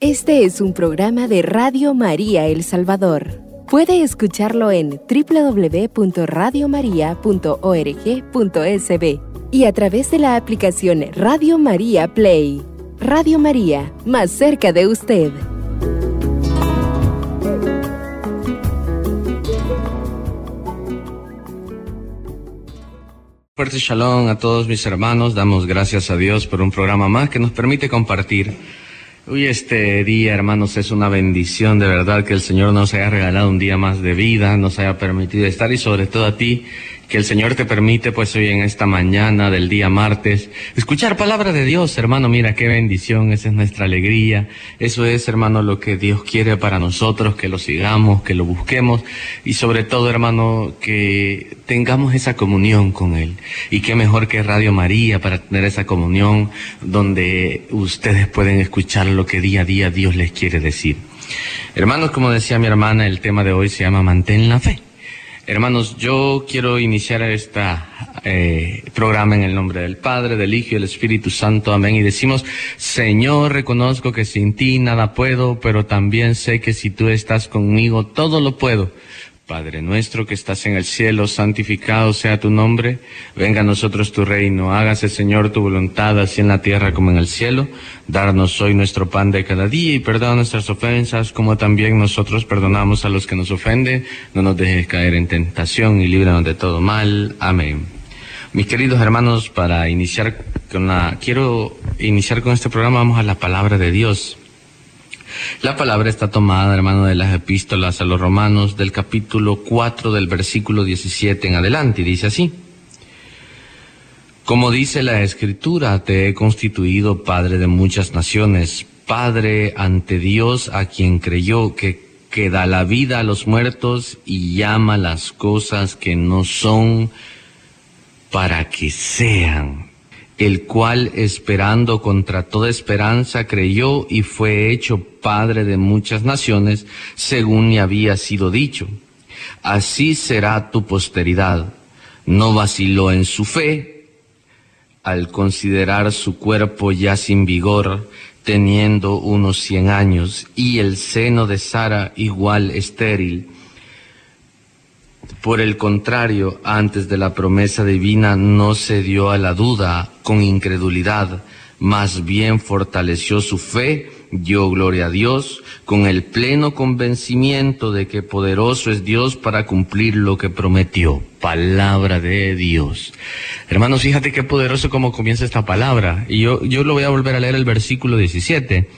Este es un programa de Radio María El Salvador. Puede escucharlo en www.radiomaria.org.sb y a través de la aplicación Radio María Play. Radio María, más cerca de usted. Fuerte shalom a todos mis hermanos. Damos gracias a Dios por un programa más que nos permite compartir. Hoy este día, hermanos, es una bendición de verdad que el Señor nos haya regalado un día más de vida, nos haya permitido estar y sobre todo a ti, que el Señor te permite pues hoy en esta mañana del día martes, escuchar palabra de Dios, hermano, mira qué bendición, esa es nuestra alegría, eso es, hermano, lo que Dios quiere para nosotros, que lo sigamos, que lo busquemos y sobre todo, hermano, que tengamos esa comunión con Él. Y qué mejor que Radio María para tener esa comunión donde ustedes pueden escucharlo, lo que día a día Dios les quiere decir. Hermanos, como decía mi hermana, el tema de hoy se llama Mantén la Fe. Hermanos, yo quiero iniciar este programa en el nombre del Padre, del Hijo y del Espíritu Santo. Amén. Y decimos, Señor, reconozco que sin ti nada puedo, pero también sé que si tú estás conmigo, todo lo puedo. Padre nuestro que estás en el cielo, santificado sea tu nombre. Venga a nosotros tu reino. Hágase, Señor, tu voluntad, así en la tierra como en el cielo. Darnos hoy nuestro pan de cada día y perdona nuestras ofensas, como también nosotros perdonamos a los que nos ofenden. No nos dejes caer en tentación y líbranos de todo mal. Amén. Mis queridos hermanos, para iniciar con este programa, vamos a la palabra de Dios. La palabra está tomada, hermano, de las epístolas a los romanos, del capítulo 4, del versículo 17 en adelante, y dice así. Como dice la Escritura, te he constituido padre de muchas naciones, padre ante Dios a quien creyó, que da la vida a los muertos y llama las cosas que no son para que sean. El cual, esperando contra toda esperanza, creyó y fue hecho padre de muchas naciones, según le había sido dicho. Así será tu posteridad. No vaciló en su fe, al considerar su cuerpo ya sin vigor, teniendo unos 100 años, y el seno de Sara igual estéril. Por el contrario, antes de la promesa divina no se dio a la duda con incredulidad, más bien fortaleció su fe, dio gloria a Dios, con el pleno convencimiento de que poderoso es Dios para cumplir lo que prometió. Palabra de Dios. Hermanos, fíjate qué poderoso como comienza esta palabra. Y yo lo voy a volver a leer el versículo 17.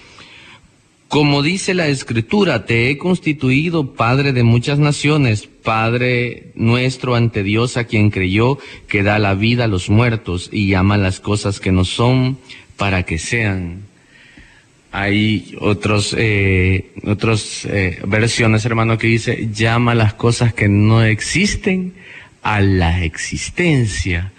Como dice la Escritura, te he constituido padre de muchas naciones, Padre nuestro ante Dios a quien creyó, que da la vida a los muertos y llama las cosas que no son para que sean. Hay otras versiones, hermano, que dice, llama las cosas que no existen a la existencia.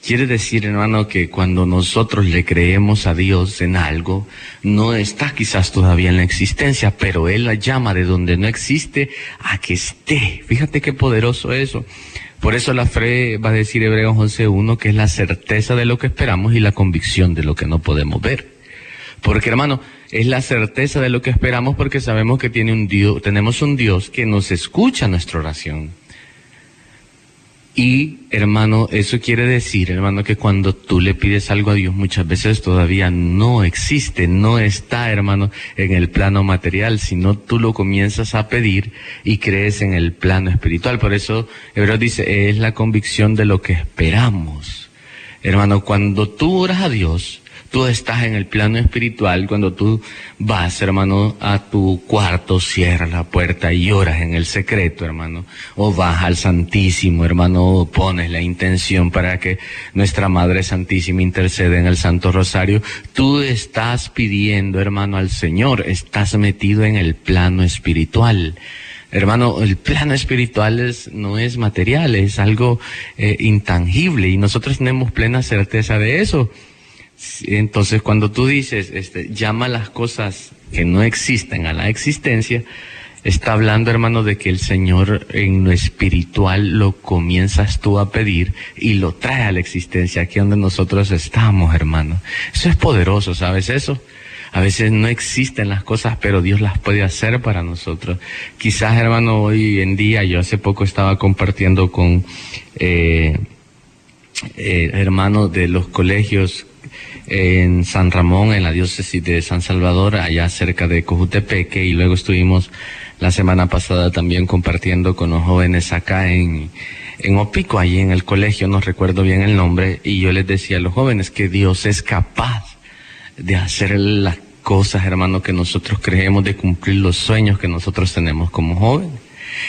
Quiere decir, hermano, que cuando nosotros le creemos a Dios en algo, no está quizás todavía en la existencia, pero Él la llama de donde no existe a que esté. Fíjate qué poderoso eso. Por eso la fe, va a decir Hebreos 11:1, que es la certeza de lo que esperamos y la convicción de lo que no podemos ver. Porque, hermano, es la certeza de lo que esperamos porque sabemos que tenemos un Dios que nos escucha nuestra oración. Y, hermano, eso quiere decir, hermano, que cuando tú le pides algo a Dios, muchas veces todavía no existe, no está, hermano, en el plano material, sino tú lo comienzas a pedir y crees en el plano espiritual. Por eso, Hebreos dice, es la convicción de lo que esperamos. Hermano, cuando tú oras a Dios, tú estás en el plano espiritual. Cuando tú vas, hermano, a tu cuarto, cierras la puerta y oras en el secreto, hermano. O vas al Santísimo, hermano, o pones la intención para que nuestra Madre Santísima interceda en el Santo Rosario. Tú estás pidiendo, hermano, al Señor. Estás metido en el plano espiritual. Hermano, el plano espiritual no es material, es algo intangible. Y nosotros tenemos plena certeza de eso. Entonces, cuando tú dices, llama las cosas que no existen a la existencia, está hablando, hermano, de que el Señor en lo espiritual lo comienzas tú a pedir y lo trae a la existencia, aquí donde nosotros estamos, hermano. Eso es poderoso, ¿sabes eso? A veces no existen las cosas, pero Dios las puede hacer para nosotros. Quizás, hermano, hoy en día, yo hace poco estaba compartiendo con hermanos de los colegios en San Ramón, en la diócesis de San Salvador, allá cerca de Cojutepeque, y luego estuvimos la semana pasada también compartiendo con los jóvenes acá en Opico, ahí en el colegio, no recuerdo bien el nombre, y yo les decía a los jóvenes que Dios es capaz de hacer las cosas, hermano, que nosotros creemos, de cumplir los sueños que nosotros tenemos como jóvenes.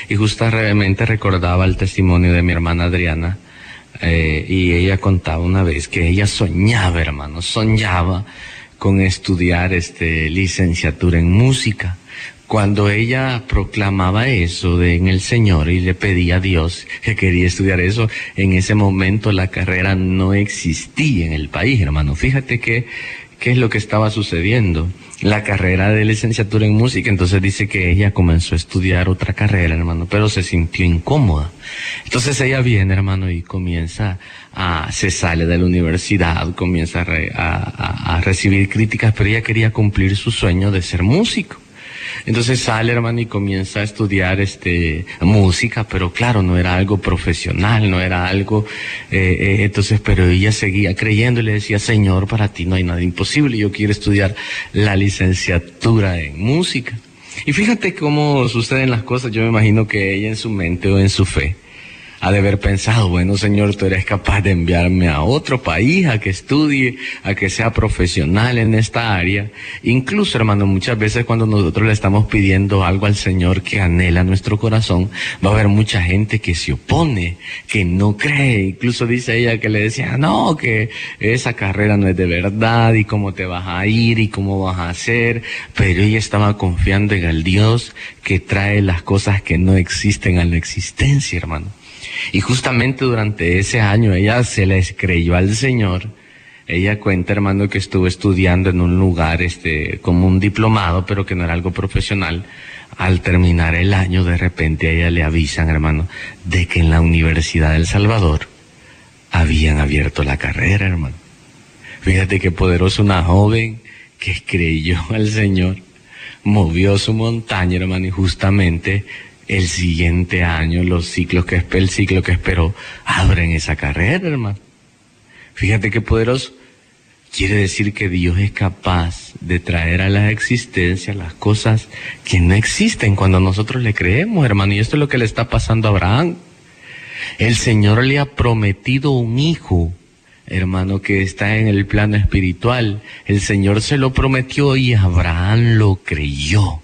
Y justamente recordaba el testimonio de mi hermana Adriana, y ella contaba una vez que ella soñaba, hermano, soñaba con estudiar licenciatura en música. Cuando ella proclamaba eso en el Señor y le pedía a Dios que quería estudiar eso, en ese momento la carrera no existía en el país, hermano. Fíjate que qué es lo que estaba sucediendo, la carrera de licenciatura en música. Entonces dice que ella comenzó a estudiar otra carrera, hermano, pero se sintió incómoda. Entonces ella viene, hermano, y comienza se sale de la universidad, comienza a recibir críticas, pero ella quería cumplir su sueño de ser músico. Entonces sale, hermano, y comienza a estudiar música, pero claro, no era algo profesional, no era algo, entonces, pero ella seguía creyendo y le decía: Señor, para ti no hay nada imposible, yo quiero estudiar la licenciatura en música. Y fíjate cómo suceden las cosas. Yo me imagino que ella en su mente o en su fe ha de haber pensado: bueno, Señor, tú eres capaz de enviarme a otro país, a que estudie, a que sea profesional en esta área. Incluso, hermano, muchas veces cuando nosotros le estamos pidiendo algo al Señor que anhela nuestro corazón, va a haber mucha gente que se opone, que no cree. Incluso dice ella que le decía: no, que esa carrera no es de verdad, y cómo te vas a ir, y cómo vas a hacer. Pero ella estaba confiando en el Dios que trae las cosas que no existen a la existencia, hermano. Y justamente durante ese año ella se les creyó al Señor. Ella cuenta, hermano, que estuvo estudiando en un lugar como un diplomado, pero que no era algo profesional. Al terminar el año, de repente a ella le avisan, hermano, de que en la Universidad de El Salvador habían abierto la carrera, hermano. Fíjate qué poderoso, una joven que creyó al Señor, movió su montaña, hermano, y justamente el siguiente año, el ciclo que esperó, abren esa carrera, hermano. Fíjate qué poderoso. Quiere decir que Dios es capaz de traer a la existencia las cosas que no existen cuando nosotros le creemos, hermano. Y esto es lo que le está pasando a Abraham. El Señor le ha prometido un hijo, hermano, que está en el plano espiritual. El Señor se lo prometió y Abraham lo creyó.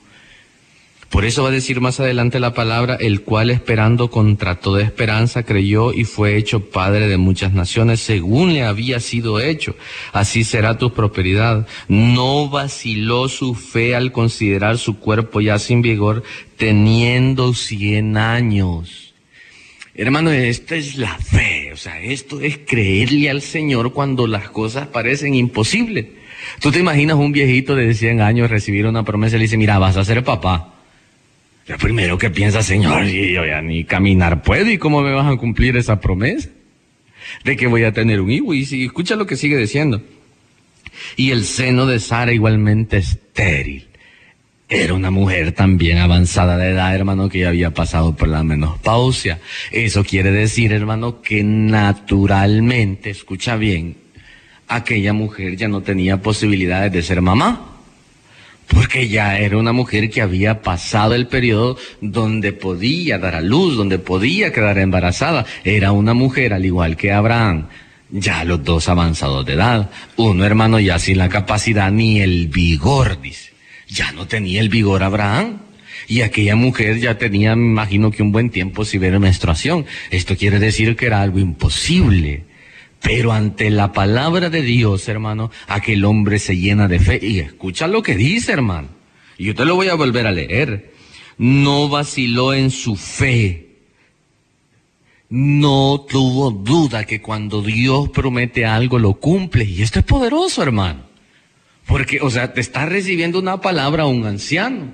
Por eso va a decir más adelante la palabra: el cual, esperando contra toda esperanza, creyó y fue hecho padre de muchas naciones, según le había sido hecho. Así será tu prosperidad. No vaciló su fe al considerar su cuerpo ya sin vigor, teniendo 100 años. Hermano, esta es la fe. O sea, esto es creerle al Señor cuando las cosas parecen imposibles. Tú te imaginas un viejito de 100 años recibir una promesa y le dice: mira, vas a ser papá. Lo primero que piensa: Señor, yo ya ni caminar puedo, ¿y cómo me vas a cumplir esa promesa de que voy a tener un hijo? Y si, escucha lo que sigue diciendo: y el seno de Sara, igualmente estéril. Era una mujer también avanzada de edad, hermano, que ya había pasado por la menopausia. Eso quiere decir, hermano, que naturalmente, escucha bien, aquella mujer ya no tenía posibilidades de ser mamá, porque ya era una mujer que había pasado el periodo donde podía dar a luz, donde podía quedar embarazada. Era una mujer, al igual que Abraham, ya los dos avanzados de edad. Uno, hermano, ya sin la capacidad ni el vigor, dice. Ya no tenía el vigor Abraham. Y aquella mujer ya tenía, me imagino, que un buen tiempo sin ver menstruación. Esto quiere decir que era algo imposible. Pero ante la palabra de Dios, hermano, aquel hombre se llena de fe. Y escucha lo que dice, hermano. Yo te lo voy a volver a leer. No vaciló en su fe. No tuvo duda que cuando Dios promete algo, lo cumple. Y esto es poderoso, hermano. Porque, o sea, te está recibiendo una palabra un anciano.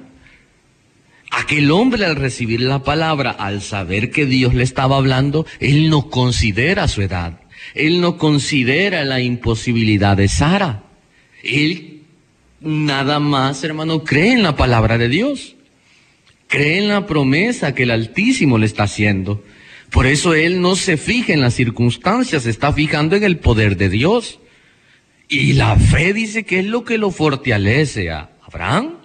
Aquel hombre, al recibir la palabra, al saber que Dios le estaba hablando, él no considera su edad. Él no considera la imposibilidad de Sara. Él nada más, hermano, cree en la palabra de Dios. Cree en la promesa que el Altísimo le está haciendo. Por eso él no se fija en las circunstancias, se está fijando en el poder de Dios. Y la fe dice que es lo que lo fortalece a Abraham.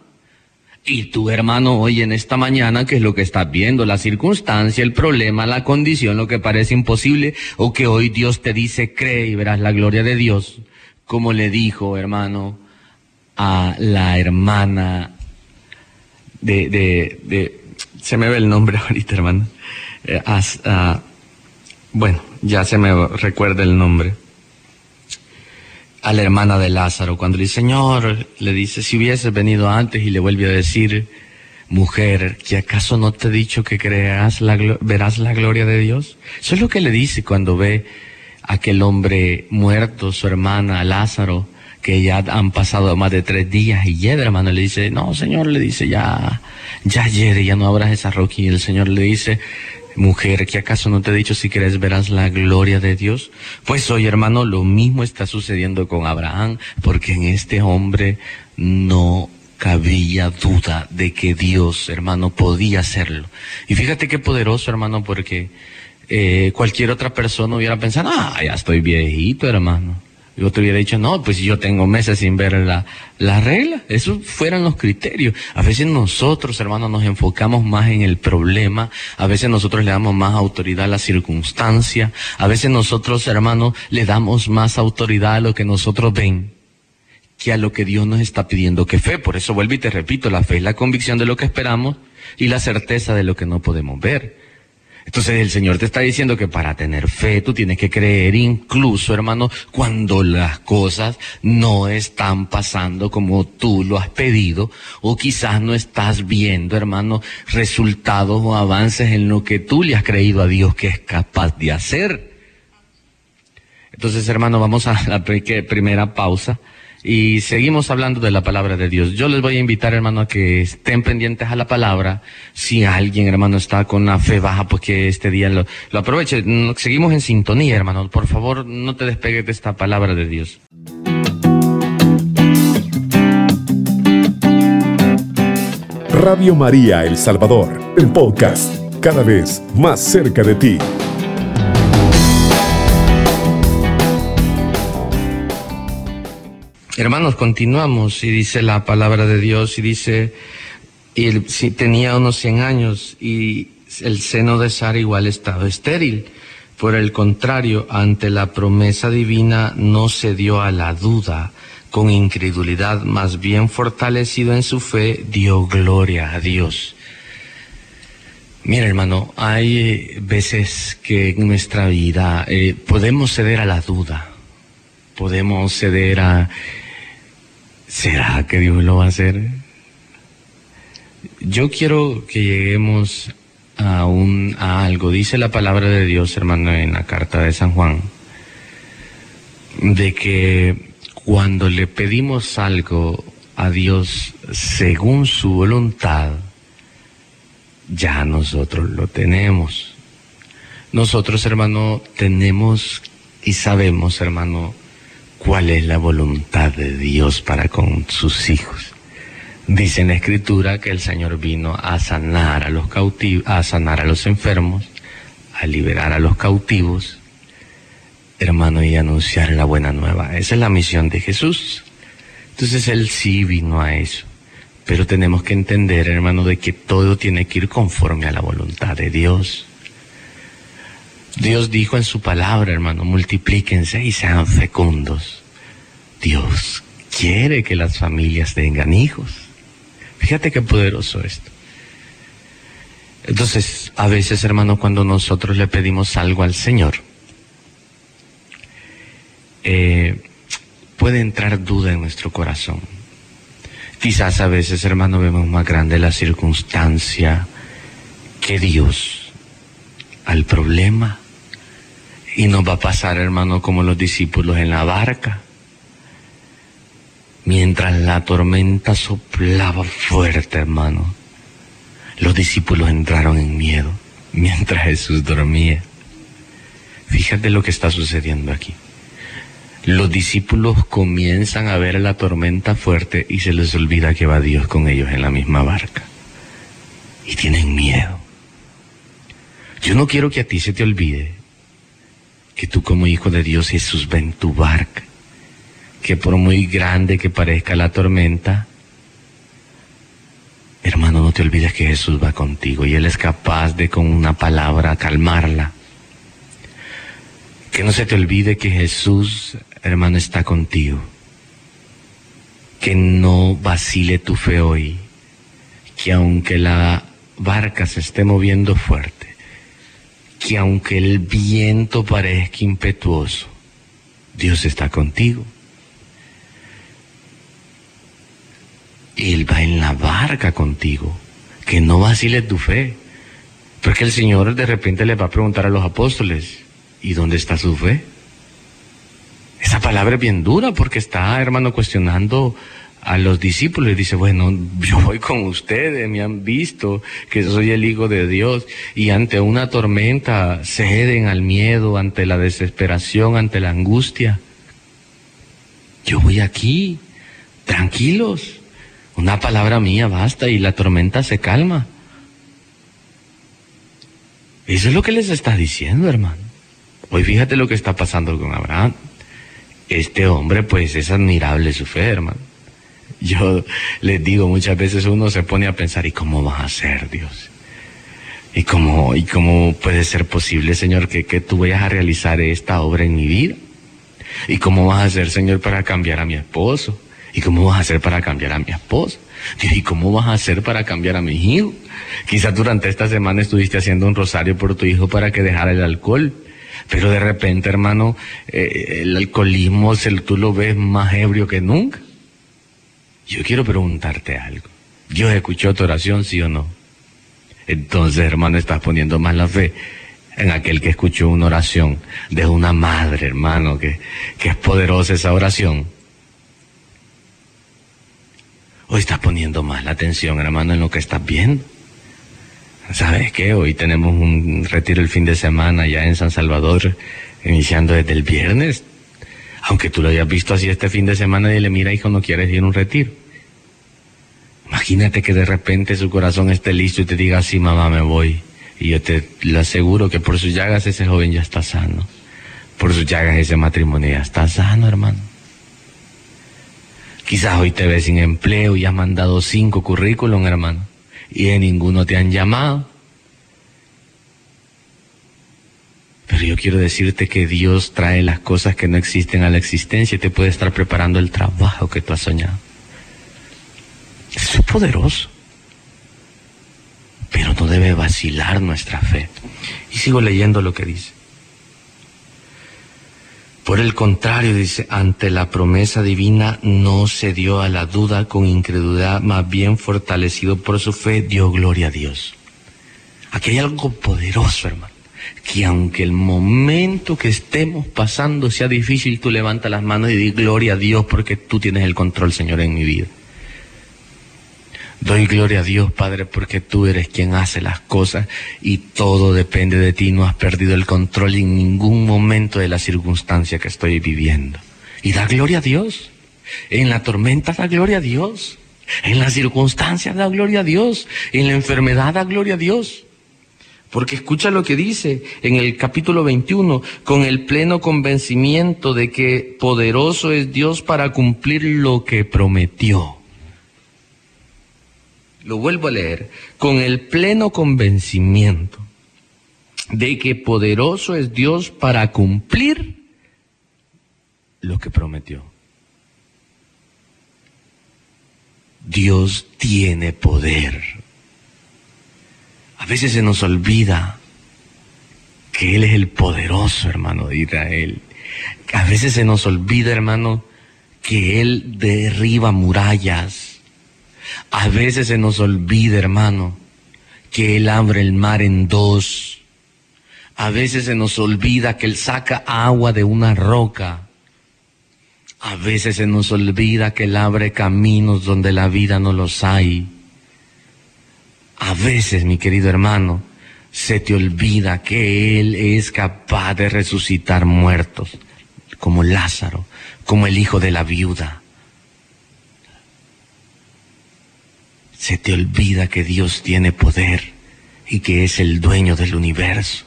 Y tú, hermano, hoy en esta mañana, ¿qué es lo que estás viendo? La circunstancia, el problema, la condición, lo que parece imposible, o que hoy Dios te dice, cree y verás la gloria de Dios. Como le dijo, hermano, a la hermana se me ve el nombre ahorita, hermano. Bueno, ya se me recuerda el nombre. A la hermana de Lázaro, cuando le dice, Señor, le dice, si hubieses venido antes, y le vuelve a decir, mujer, ¿que acaso no te he dicho que verás la gloria de Dios? Eso es lo que le dice cuando ve a aquel hombre muerto, su hermana Lázaro, que ya han pasado más de 3 días, y ya, hermano, le dice, no, Señor, le dice, ya ayer, ya no abras esa roca, y el Señor le dice, mujer, ¿que acaso no te he dicho si crees verás la gloria de Dios? Pues hoy, hermano, lo mismo está sucediendo con Abraham, porque en este hombre no cabía duda de que Dios, hermano, podía hacerlo. Y fíjate qué poderoso, hermano, porque cualquier otra persona hubiera pensado, ah, ya estoy viejito, hermano. Y otro hubiera dicho, no, pues yo tengo meses sin ver la regla. Esos fueran los criterios. A veces nosotros, hermanos, nos enfocamos más en el problema. A veces nosotros le damos más autoridad a la circunstancia. A veces nosotros, hermanos, le damos más autoridad a lo que nosotros ven que a lo que Dios nos está pidiendo que fe. Por eso vuelvo y te repito, la fe es la convicción de lo que esperamos y la certeza de lo que no podemos ver. Entonces el Señor te está diciendo que para tener fe tú tienes que creer incluso, hermano, cuando las cosas no están pasando como tú lo has pedido, o quizás no estás viendo, hermano, resultados o avances en lo que tú le has creído a Dios que es capaz de hacer. Entonces, hermano, vamos a la primera pausa y seguimos hablando de la palabra de Dios. Yo les voy a invitar, hermano, a que estén pendientes a la palabra. Si alguien, hermano, está con la fe baja, pues que este día lo aproveche. Seguimos en sintonía, hermano. Por favor, no te despegues de esta palabra de Dios. Radio María El Salvador, el podcast, cada vez más cerca de ti. Hermanos, continuamos, y dice la palabra de Dios, y dice, si tenía unos 100 años, y el seno de Sara igual estaba estéril. Por el contrario, ante la promesa divina no cedió a la duda, con incredulidad, más bien fortalecido en su fe, dio gloria a Dios. Mira, hermano, hay veces que en nuestra vida podemos ceder a la duda, podemos ceder a... ¿Será que Dios lo va a hacer? Yo quiero que lleguemos a algo. Dice la palabra de Dios, hermano, en la carta de San Juan, de que cuando le pedimos algo a Dios según su voluntad, ya nosotros lo tenemos. Nosotros, hermano, tenemos y sabemos, hermano, ¿cuál es la voluntad de Dios para con sus hijos? Dice en la Escritura que el Señor vino a sanar a los cautivos, a sanar a los enfermos, a liberar a los cautivos, hermano, y anunciar la buena nueva. Esa es la misión de Jesús. Entonces Él sí vino a eso. Pero tenemos que entender, hermano, de que todo tiene que ir conforme a la voluntad de Dios. Dios dijo en su palabra, hermano, multiplíquense y sean fecundos. Dios quiere que las familias tengan hijos. Fíjate qué poderoso esto. Entonces, a veces, hermano, cuando nosotros le pedimos algo al Señor, puede entrar duda en nuestro corazón. Quizás a veces, hermano, vemos más grande la circunstancia que Dios, al problema. Y nos va a pasar, hermano, como los discípulos en la barca. Mientras la tormenta soplaba fuerte, hermano, los discípulos entraron en miedo mientras Jesús dormía. Fíjate lo que está sucediendo aquí. los discípulos comienzan a ver la tormenta fuerte y se les olvida que va Dios con ellos en la misma barca. Y tienen miedo. Yo no quiero que a ti se te olvide que tú, como hijo de Dios, Jesús va en tu barca. Que por muy grande que parezca la tormenta, hermano, no te olvides que Jesús va contigo y Él es capaz de, con una palabra, calmarla. Que no se te olvide que Jesús, hermano, está contigo. Que no vacile tu fe hoy. Que aunque la barca se esté moviendo fuerte, que aunque el viento parezca impetuoso, Dios está contigo. Él va en la barca contigo. Que no vacile tu fe. Porque el Señor de repente les va a preguntar a los apóstoles, ¿y dónde está su fe? Esa palabra es bien dura porque está, hermano, cuestionando a los discípulos. Y dice, bueno, yo voy con ustedes, me han visto que soy el Hijo de Dios. Y ante una tormenta ceden al miedo, ante la desesperación, ante la angustia. Yo voy aquí, tranquilos. Una palabra mía basta y la tormenta se calma. Eso es lo que les está diciendo, hermano. Hoy fíjate lo que está pasando con Abraham. Este hombre, pues, es admirable su fe, hermano. Yo les digo, muchas veces uno se pone a pensar, ¿y cómo va a ser Dios? ¿Y cómo puede ser posible, Señor, que tú vayas a realizar esta obra en mi vida? ¿Y cómo vas a hacer, Señor, para cambiar a mi esposo? ¿Y cómo vas a hacer para cambiar a mi esposa? ¿Y cómo vas a hacer para cambiar a mis hijos? Quizás durante esta semana estuviste haciendo un rosario por tu hijo para que dejara el alcohol. Pero de repente, hermano, el alcoholismo tú lo ves más ebrio que nunca. Yo quiero preguntarte algo. ¿Dios escuchó tu oración, sí o no? Entonces, hermano, estás poniendo más la fe en aquel que escuchó una oración de una madre, hermano, que es poderosa esa oración. Hoy estás poniendo más la atención, hermano, en lo que estás viendo. ¿Sabes qué? Hoy tenemos un retiro el fin de semana ya en San Salvador, iniciando desde el viernes. Aunque tú lo hayas visto así este fin de semana, dile, mira, hijo, no quieres ir a un retiro. Imagínate que de repente su corazón esté listo y te diga, sí, mamá, me voy. Y yo te lo aseguro que por sus llagas ese joven ya está sano. Por sus llagas ese matrimonio ya está sano, hermano. Quizás hoy te ves sin empleo y has mandado 5 currículum, hermano, y de ninguno te han llamado. Pero yo quiero decirte que Dios trae las cosas que no existen a la existencia y te puede estar preparando el trabajo que tú has soñado. Eso es poderoso. Pero no debe vacilar nuestra fe. Y sigo leyendo lo que dice. Por el contrario, dice, ante la promesa divina no cedió a la duda con incredulidad, más bien fortalecido por su fe, dio gloria a Dios. Aquí hay algo poderoso, hermano, que aunque el momento que estemos pasando sea difícil, tú levantas las manos y di gloria a Dios porque tú tienes el control, Señor, en mi vida. Doy gloria a Dios, Padre, porque tú eres quien hace las cosas y todo depende de ti. No has perdido el control en ningún momento de la circunstancia que estoy viviendo. Y da gloria a Dios. En la tormenta da gloria a Dios. En las circunstancias da gloria a Dios. En la enfermedad da gloria a Dios. Porque escucha lo que dice en el capítulo 21, con el pleno convencimiento de que poderoso es Dios para cumplir lo que prometió. Lo vuelvo a leer, con el pleno convencimiento de que poderoso es Dios para cumplir lo que prometió. Dios tiene poder. A veces se nos olvida que Él es el poderoso, hermano, de Israel. A veces se nos olvida, hermano, que Él derriba murallas. A veces se nos olvida, hermano, que Él abre el mar en dos. A veces se nos olvida que Él saca agua de una roca. A veces se nos olvida que Él abre caminos donde la vida no los hay. A veces, mi querido hermano, se te olvida que Él es capaz de resucitar muertos. como Lázaro, como el hijo de la viuda. Se te olvida que Dios tiene poder y que es el dueño del universo,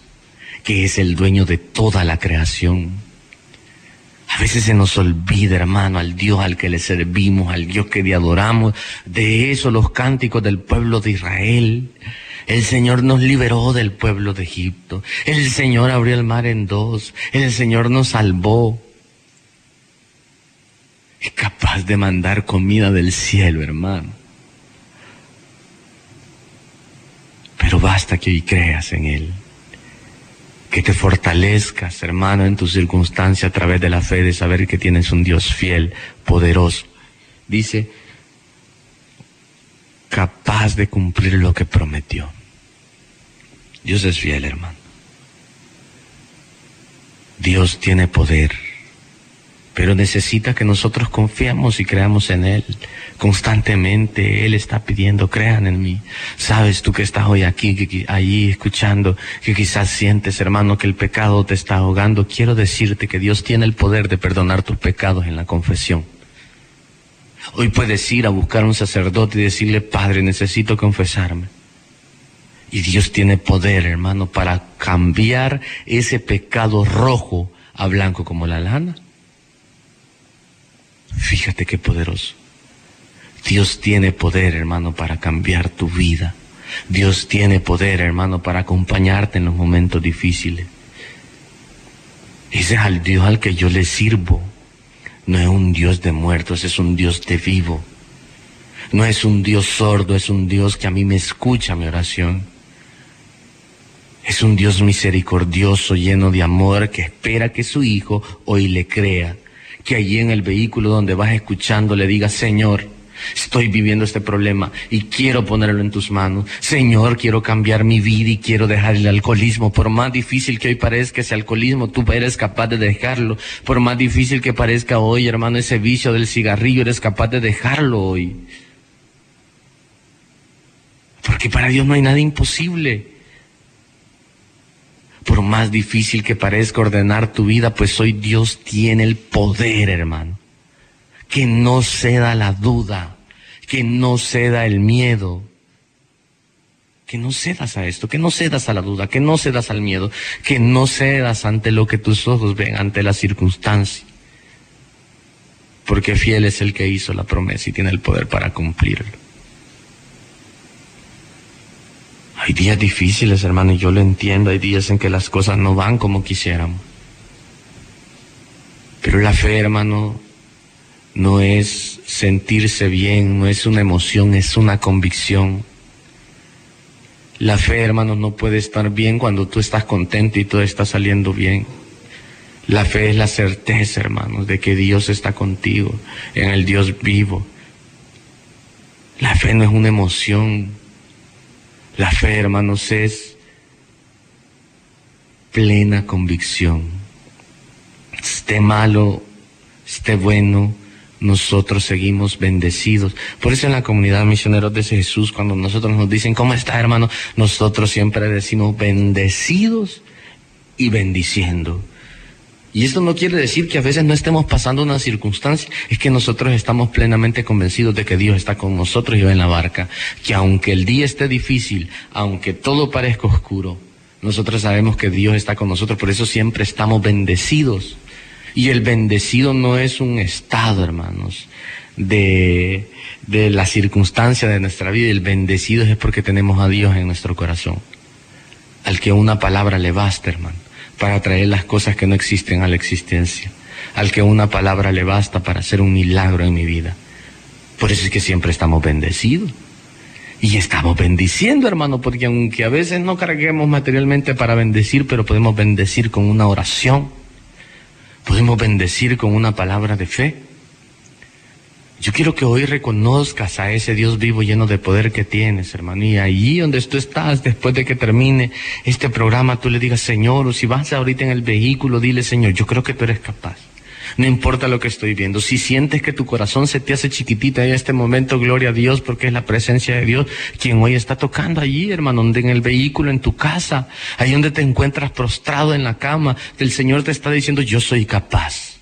que es el dueño de toda la creación. A veces se nos olvida, hermano, al Dios al que le servimos, al Dios que le adoramos. De eso los cánticos del pueblo de Israel. El Señor nos liberó del pueblo de Egipto. El Señor abrió el mar en dos. El Señor nos salvó. Es capaz de mandar comida del cielo, hermano. Pero basta que hoy creas en Él. Que te fortalezcas, hermano, en tu circunstancia a través de la fe, de saber que tienes un Dios fiel, poderoso. Dice, capaz de cumplir lo que prometió. Dios es fiel, hermano. Dios tiene poder, pero necesita que nosotros confiemos y creamos en Él. Constantemente Él está pidiendo, crean en mí. Sabes tú que estás hoy aquí, allí escuchando, que quizás sientes, hermano, que el pecado te está ahogando. Quiero decirte que Dios tiene el poder de perdonar tus pecados en la confesión. Hoy puedes ir a buscar a un sacerdote y decirle, Padre, necesito confesarme. Y Dios tiene poder, hermano, para cambiar ese pecado rojo a blanco como la lana. Fíjate qué poderoso. Dios tiene poder, hermano, para cambiar tu vida. Dios tiene poder, hermano, para acompañarte en los momentos difíciles. Ese es el Dios al que yo le sirvo. No es un Dios de muertos, es un Dios de vivo. No es un Dios sordo, es un Dios que a mí me escucha mi oración. Es un Dios misericordioso, lleno de amor, que espera que su hijo hoy le crea. Que allí en el vehículo donde vas escuchando le digas, Señor, estoy viviendo este problema y quiero ponerlo en tus manos. Señor, quiero cambiar mi vida y quiero dejar el alcoholismo. Por más difícil que hoy parezca ese alcoholismo, tú eres capaz de dejarlo. Por más difícil que parezca hoy, hermano, ese vicio del cigarrillo, eres capaz de dejarlo hoy. Porque para Dios no hay nada imposible. Por más difícil que parezca ordenar tu vida, pues hoy Dios tiene el poder, hermano. Que no ceda la duda, que no ceda el miedo, que no cedas a esto, que no cedas a la duda, que no cedas al miedo, que no cedas ante lo que tus ojos ven, ante la circunstancia. Porque fiel es el que hizo la promesa y tiene el poder para cumplirlo. Hay días difíciles, hermano, y yo lo entiendo. Hay días en que las cosas no van como quisiéramos. Pero la fe, hermano, no es sentirse bien, no es una emoción, es una convicción. La fe, hermano, no puede estar bien cuando tú estás contento y todo está saliendo bien. La fe es la certeza, hermano, de que Dios está contigo, en el Dios vivo. La fe no es una emoción. La fe, hermanos, es plena convicción. Esté malo, esté bueno, nosotros seguimos bendecidos. Por eso en la comunidad Misioneros de Jesús, cuando nosotros nos dicen, ¿cómo está, hermano? Nosotros siempre decimos bendecidos y bendiciendo. Y esto no quiere decir que a veces no estemos pasando una circunstancia, es que nosotros estamos plenamente convencidos de que Dios está con nosotros y va en la barca, que aunque el día esté difícil, aunque todo parezca oscuro, nosotros sabemos que Dios está con nosotros, por eso siempre estamos bendecidos. Y el bendecido no es un estado, hermanos, de la circunstancia de nuestra vida, el bendecido es porque tenemos a Dios en nuestro corazón, al que una palabra le basta, hermano, para traer las cosas que no existen a la existencia, al que una palabra le basta para hacer un milagro en mi vida. Por eso es que siempre estamos bendecidos. Y estamos bendiciendo, hermano, porque aunque a veces no carguemos materialmente para bendecir, pero podemos bendecir con una oración, podemos bendecir con una palabra de fe. Yo quiero que hoy reconozcas a ese Dios vivo lleno de poder que tienes, hermano. Y allí donde tú estás, después de que termine este programa, tú le digas, Señor, o si vas ahorita en el vehículo, dile, Señor, yo creo que tú eres capaz. No importa lo que estoy viendo. Si sientes que tu corazón se te hace chiquitita en este momento, gloria a Dios, porque es la presencia de Dios quien hoy está tocando allí, hermano, donde en el vehículo, en tu casa, ahí donde te encuentras prostrado en la cama, el Señor te está diciendo, yo soy capaz.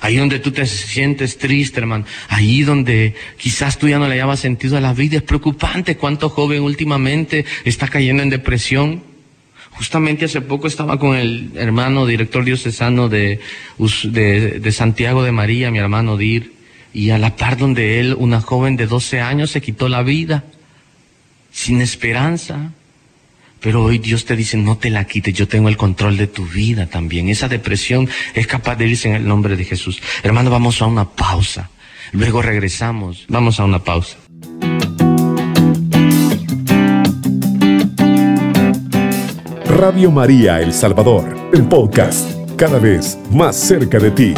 Ahí donde tú te sientes triste, hermano. Ahí donde quizás tú ya no le hayas sentido a la vida. Es preocupante cuánto joven últimamente está cayendo en depresión. Justamente hace poco estaba con el hermano director diocesano de Santiago de María, mi hermano Dir. Y a la par donde él, una joven de 12 años, se quitó la vida. Sin esperanza. Pero hoy Dios te dice, no te la quites, yo tengo el control de tu vida también. Esa depresión es capaz de irse en el nombre de Jesús. Hermano, vamos a una pausa. Luego regresamos. Vamos a una pausa. Radio María El Salvador, el podcast, cada vez más cerca de ti.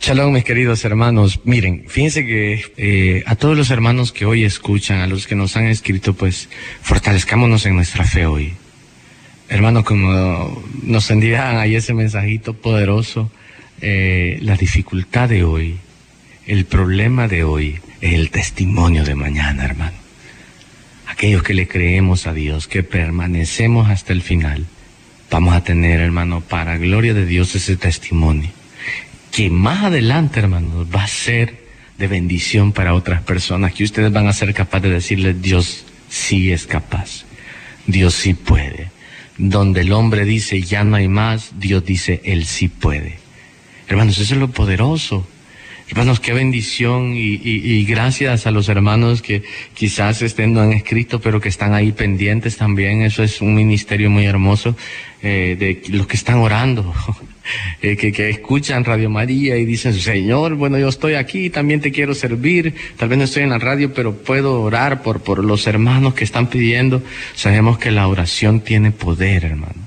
Shalom, mis queridos hermanos. Miren, fíjense que a todos los hermanos que hoy escuchan, a los que nos han escrito, pues fortalezcámonos en nuestra fe hoy. Hermanos, como nos enviaban ahí ese mensajito poderoso, la dificultad de hoy, el problema de hoy, es el testimonio de mañana, hermano. Aquellos que le creemos a Dios, que permanecemos hasta el final, vamos a tener, hermano, para gloria de Dios ese testimonio, que más adelante, hermanos, va a ser de bendición para otras personas, que ustedes van a ser capaces de decirles, Dios sí es capaz, Dios sí puede. Donde el hombre dice, ya no hay más, Dios dice, Él sí puede. Hermanos, eso es lo poderoso. Hermanos, qué bendición y gracias a los hermanos que quizás no han escrito, pero que están ahí pendientes también. Eso es un ministerio muy hermoso de los que están orando, que escuchan Radio María y dicen, Señor, bueno, yo estoy aquí, también te quiero servir. Tal vez no estoy en la radio, pero puedo orar por los hermanos que están pidiendo. Sabemos que la oración tiene poder, hermano.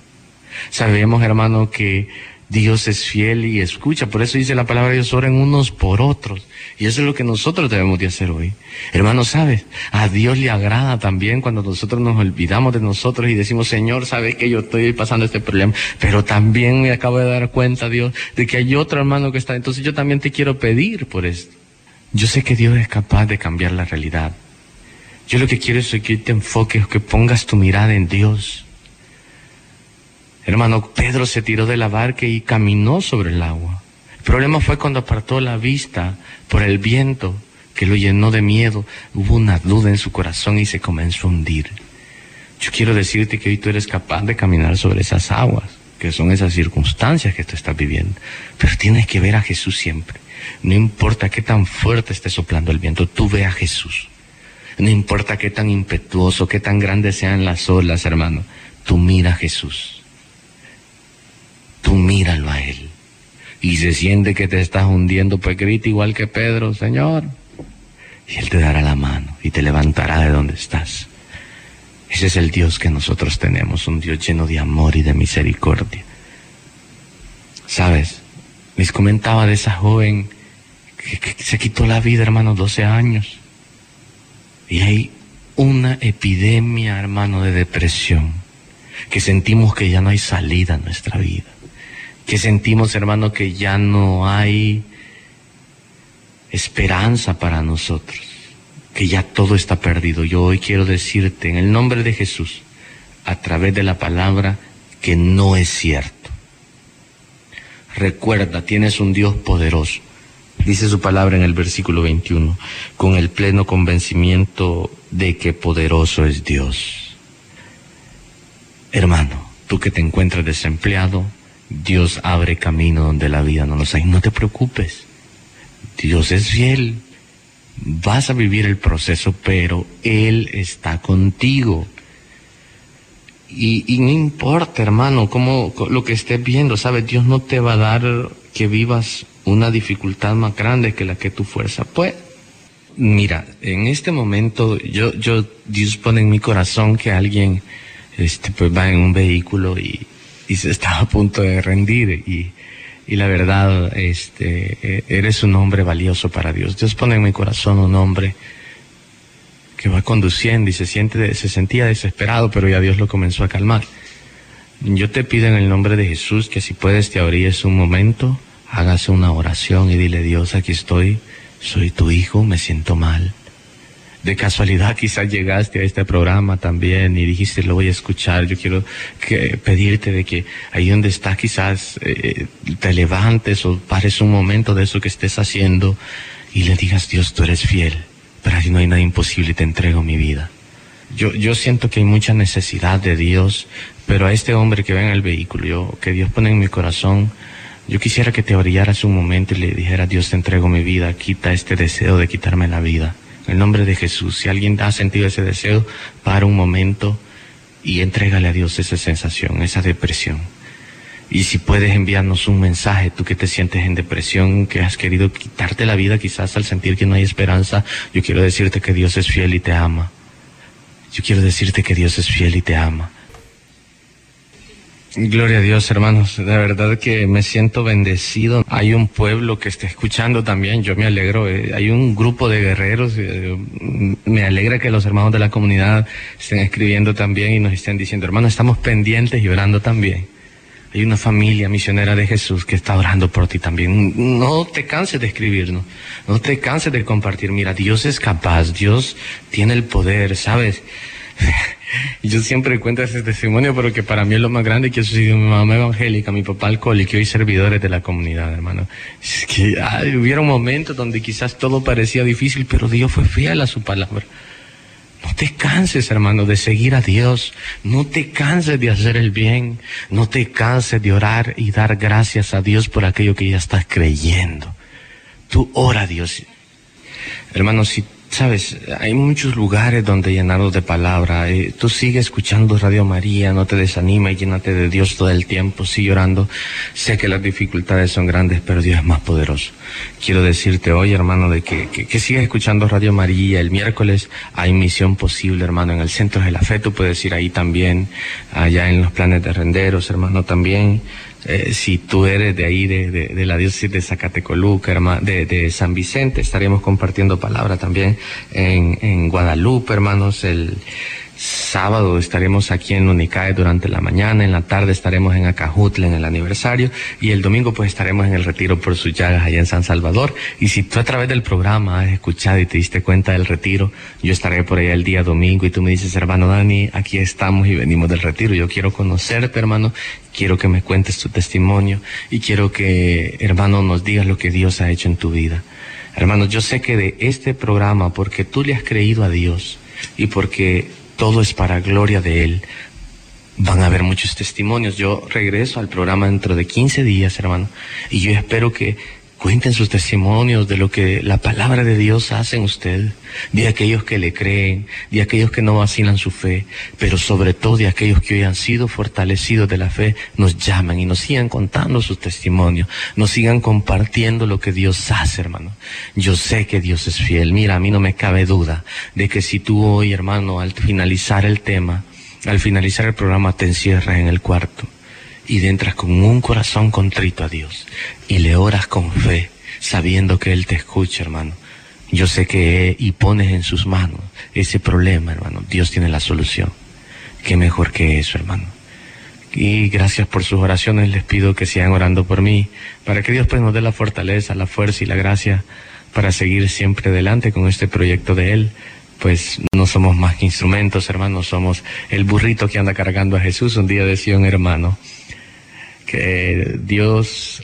Sabemos, hermano, que Dios es fiel y escucha. Por eso dice la palabra de Dios, oren unos por otros. Y eso es lo que nosotros debemos de hacer hoy. Hermano, ¿sabes? A Dios le agrada también cuando nosotros nos olvidamos de nosotros y decimos, Señor, ¿sabes que yo estoy pasando este problema? Pero también me acabo de dar cuenta, Dios, de que hay otro hermano que está. Entonces yo también te quiero pedir por esto. Yo sé que Dios es capaz de cambiar la realidad. Yo lo que quiero es que te enfoques, que pongas tu mirada en Dios. Hermano, Pedro se tiró de la barca y caminó sobre el agua. El problema fue cuando apartó la vista por el viento que lo llenó de miedo. Hubo una duda en su corazón y se comenzó a hundir. Yo quiero decirte que hoy tú eres capaz de caminar sobre esas aguas, que son esas circunstancias que tú estás viviendo. Pero tienes que ver a Jesús siempre. No importa qué tan fuerte esté soplando el viento, tú ve a Jesús. No importa qué tan impetuoso, qué tan grandes sean las olas, hermano. Tú mira a Jesús. Tú míralo a Él. Y se siente que te estás hundiendo, pues grita igual que Pedro, Señor. Y Él te dará la mano y te levantará de donde estás. Ese es el Dios que nosotros tenemos, un Dios lleno de amor y de misericordia. ¿Sabes? Les comentaba de esa joven que se quitó la vida, hermano, 12 años. Y hay una epidemia, hermano, de depresión. Que sentimos que ya no hay salida en nuestra vida. Que sentimos, hermano, que ya no hay esperanza para nosotros, que ya todo está perdido. Yo hoy quiero decirte, en el nombre de Jesús, a través de la palabra, que no es cierto. Recuerda, tienes un Dios poderoso. Dice su palabra en el versículo 21, con el pleno convencimiento de que poderoso es Dios. Hermano, tú que te encuentras desempleado, Dios abre camino donde la vida no los hay. No te preocupes, Dios es fiel. Vas a vivir el proceso, pero Él está contigo. Y no importa, hermano, cómo lo que estés viendo, ¿sabes? Dios no te va a dar que vivas una dificultad más grande que la que tu fuerza puede. Mira, en este momento, Dios pone en mi corazón que alguien pues va en un vehículo y se está a punto de rendir y la verdad eres un hombre valioso para Dios. Dios pone en mi corazón un hombre que va conduciendo y se sentía desesperado, pero ya Dios lo comenzó a calmar. Yo te pido en el nombre de Jesús que si puedes te abríes un momento, hagas una oración y dile, Dios, aquí estoy, soy tu hijo, me siento mal. de casualidad quizás llegaste a este programa también y dijiste, lo voy a escuchar, yo quiero pedirte de que ahí donde estás quizás te levantes o pares un momento de eso que estés haciendo y le digas, Dios, tú eres fiel, para ti no hay nada imposible y te entrego mi vida. Yo siento que hay mucha necesidad de Dios, pero a este hombre que va en el vehículo, que Dios pone en mi corazón, yo quisiera que te orillaras un momento y le dijeras, Dios, te entrego mi vida, quita este deseo de quitarme la vida. En el nombre de Jesús, si alguien ha sentido ese deseo, para un momento y entrégale a Dios esa sensación, esa depresión. Y si puedes enviarnos un mensaje, tú que te sientes en depresión, que has querido quitarte la vida quizás al sentir que no hay esperanza, yo quiero decirte que Dios es fiel y te ama. Yo quiero decirte que Dios es fiel y te ama. Gloria a Dios, hermanos. De verdad que me siento bendecido. Hay un pueblo que está escuchando también. Yo me alegro. Hay un grupo de guerreros. Me alegra que los hermanos de la comunidad estén escribiendo también y nos estén diciendo, hermanos, estamos pendientes y orando también. Hay una familia misionera de Jesús que está orando por ti también. No te canses de escribirnos. No te canses de compartir. Mira, Dios es capaz. Dios tiene el poder, ¿sabes? Yo siempre cuento ese testimonio, pero que para mí es lo más grande que ha sucedido. Mi mamá evangélica, mi papá alcohólico y hoy servidores de la comunidad, hermano. Es que hubieron momentos donde quizás todo parecía difícil, pero Dios fue fiel a su palabra. No te canses, hermano, de seguir a Dios. No te canses de hacer el bien. No te canses de orar y dar gracias a Dios por aquello que ya estás creyendo. Tú ora a Dios. Hermano, si sabes, hay muchos lugares donde llenarlos de palabra. Tú sigue escuchando Radio María, no te desanima y llénate de Dios todo el tiempo. Sigue orando. Sé que las dificultades son grandes, pero Dios es más poderoso. Quiero decirte hoy, hermano, de que sigas escuchando Radio María. El miércoles hay misión posible, hermano, en el Centro de la Fe. Tú puedes ir ahí también, allá en los planes de Renderos, hermano, también. Si tú eres de ahí, de la diócesis de Zacatecoluca, hermano, de San Vicente, estaremos compartiendo palabra también en Guadalupe, hermanos. El sábado estaremos aquí en Unicae durante la mañana, en la tarde estaremos en Acajutla en el aniversario, y el domingo pues estaremos en el retiro Por Sus Llagas allá en San Salvador. Y si tú a través del programa has escuchado y te diste cuenta del retiro, yo estaré por allá el día domingo y tú me dices, hermano Dani, aquí estamos y venimos del retiro, yo quiero conocerte, hermano, quiero que me cuentes tu testimonio y quiero que, hermano, nos digas lo que Dios ha hecho en tu vida. Hermano, yo sé que de este programa, porque tú le has creído a Dios y porque todo es para gloria de Él, van a haber muchos testimonios. Yo regreso al programa dentro de 15 días, hermano, y yo espero que cuenten sus testimonios de lo que la palabra de Dios hace en usted, de aquellos que le creen, de aquellos que no vacilan su fe, pero sobre todo de aquellos que hoy han sido fortalecidos de la fe, nos llaman y nos sigan contando sus testimonios, nos sigan compartiendo lo que Dios hace, hermano. Yo sé que Dios es fiel. Mira, a mí no me cabe duda de que si tú hoy, hermano, al finalizar el tema, al finalizar el programa, te encierras en el cuarto y entras con un corazón contrito a Dios y le oras con fe, sabiendo que Él te escucha, hermano. Yo sé que y pones en sus manos ese problema, hermano. Dios tiene la solución. Qué mejor que eso, hermano. Y gracias por sus oraciones. Les pido que sigan orando por mí, para que Dios pues nos dé la fortaleza, la fuerza y la gracia para seguir siempre adelante con este proyecto de Él. Pues no somos más que instrumentos, hermano. Somos el burrito que anda cargando a Jesús. Un día decía un hermano que Dios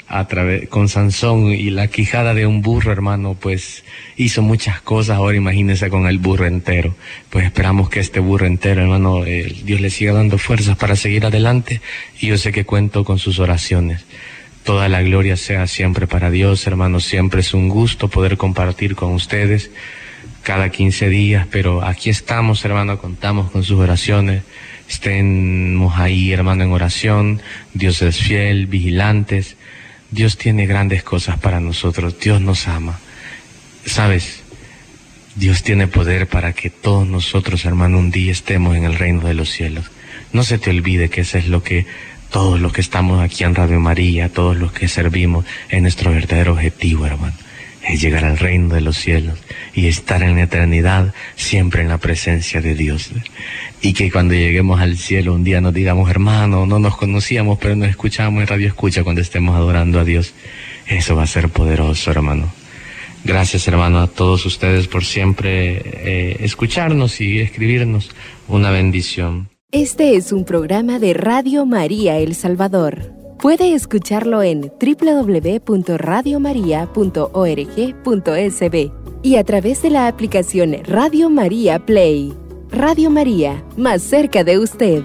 con Sansón y la quijada de un burro, hermano, pues hizo muchas cosas. Ahora imagínense con el burro entero. Pues esperamos que este burro entero, hermano, Dios le siga dando fuerzas para seguir adelante, y yo sé que cuento con sus oraciones. Toda la gloria sea siempre para Dios, hermano. Siempre es un gusto poder compartir con ustedes cada 15 días, pero aquí estamos, hermano, contamos con sus oraciones. Estemos ahí, hermano, en oración. Dios es fiel, vigilantes. Dios tiene grandes cosas para nosotros. Dios nos ama. ¿Sabes? Dios tiene poder para que todos nosotros, hermano, un día estemos en el reino de los cielos. No se te olvide que eso es lo que todos los que estamos aquí en Radio María, todos los que servimos, es nuestro verdadero objetivo, hermano. Es llegar al reino de los cielos y estar en la eternidad siempre en la presencia de Dios. Y que cuando lleguemos al cielo un día nos digamos, hermano, no nos conocíamos, pero nos escuchamos en Radio Escucha cuando estemos adorando a Dios. Eso va a ser poderoso, hermano. Gracias, hermano, a todos ustedes por siempre escucharnos y escribirnos. Una bendición. Este es un programa de Radio María El Salvador. Puede escucharlo en www.radiomaria.org.sb y a través de la aplicación Radio María Play. Radio María, más cerca de usted.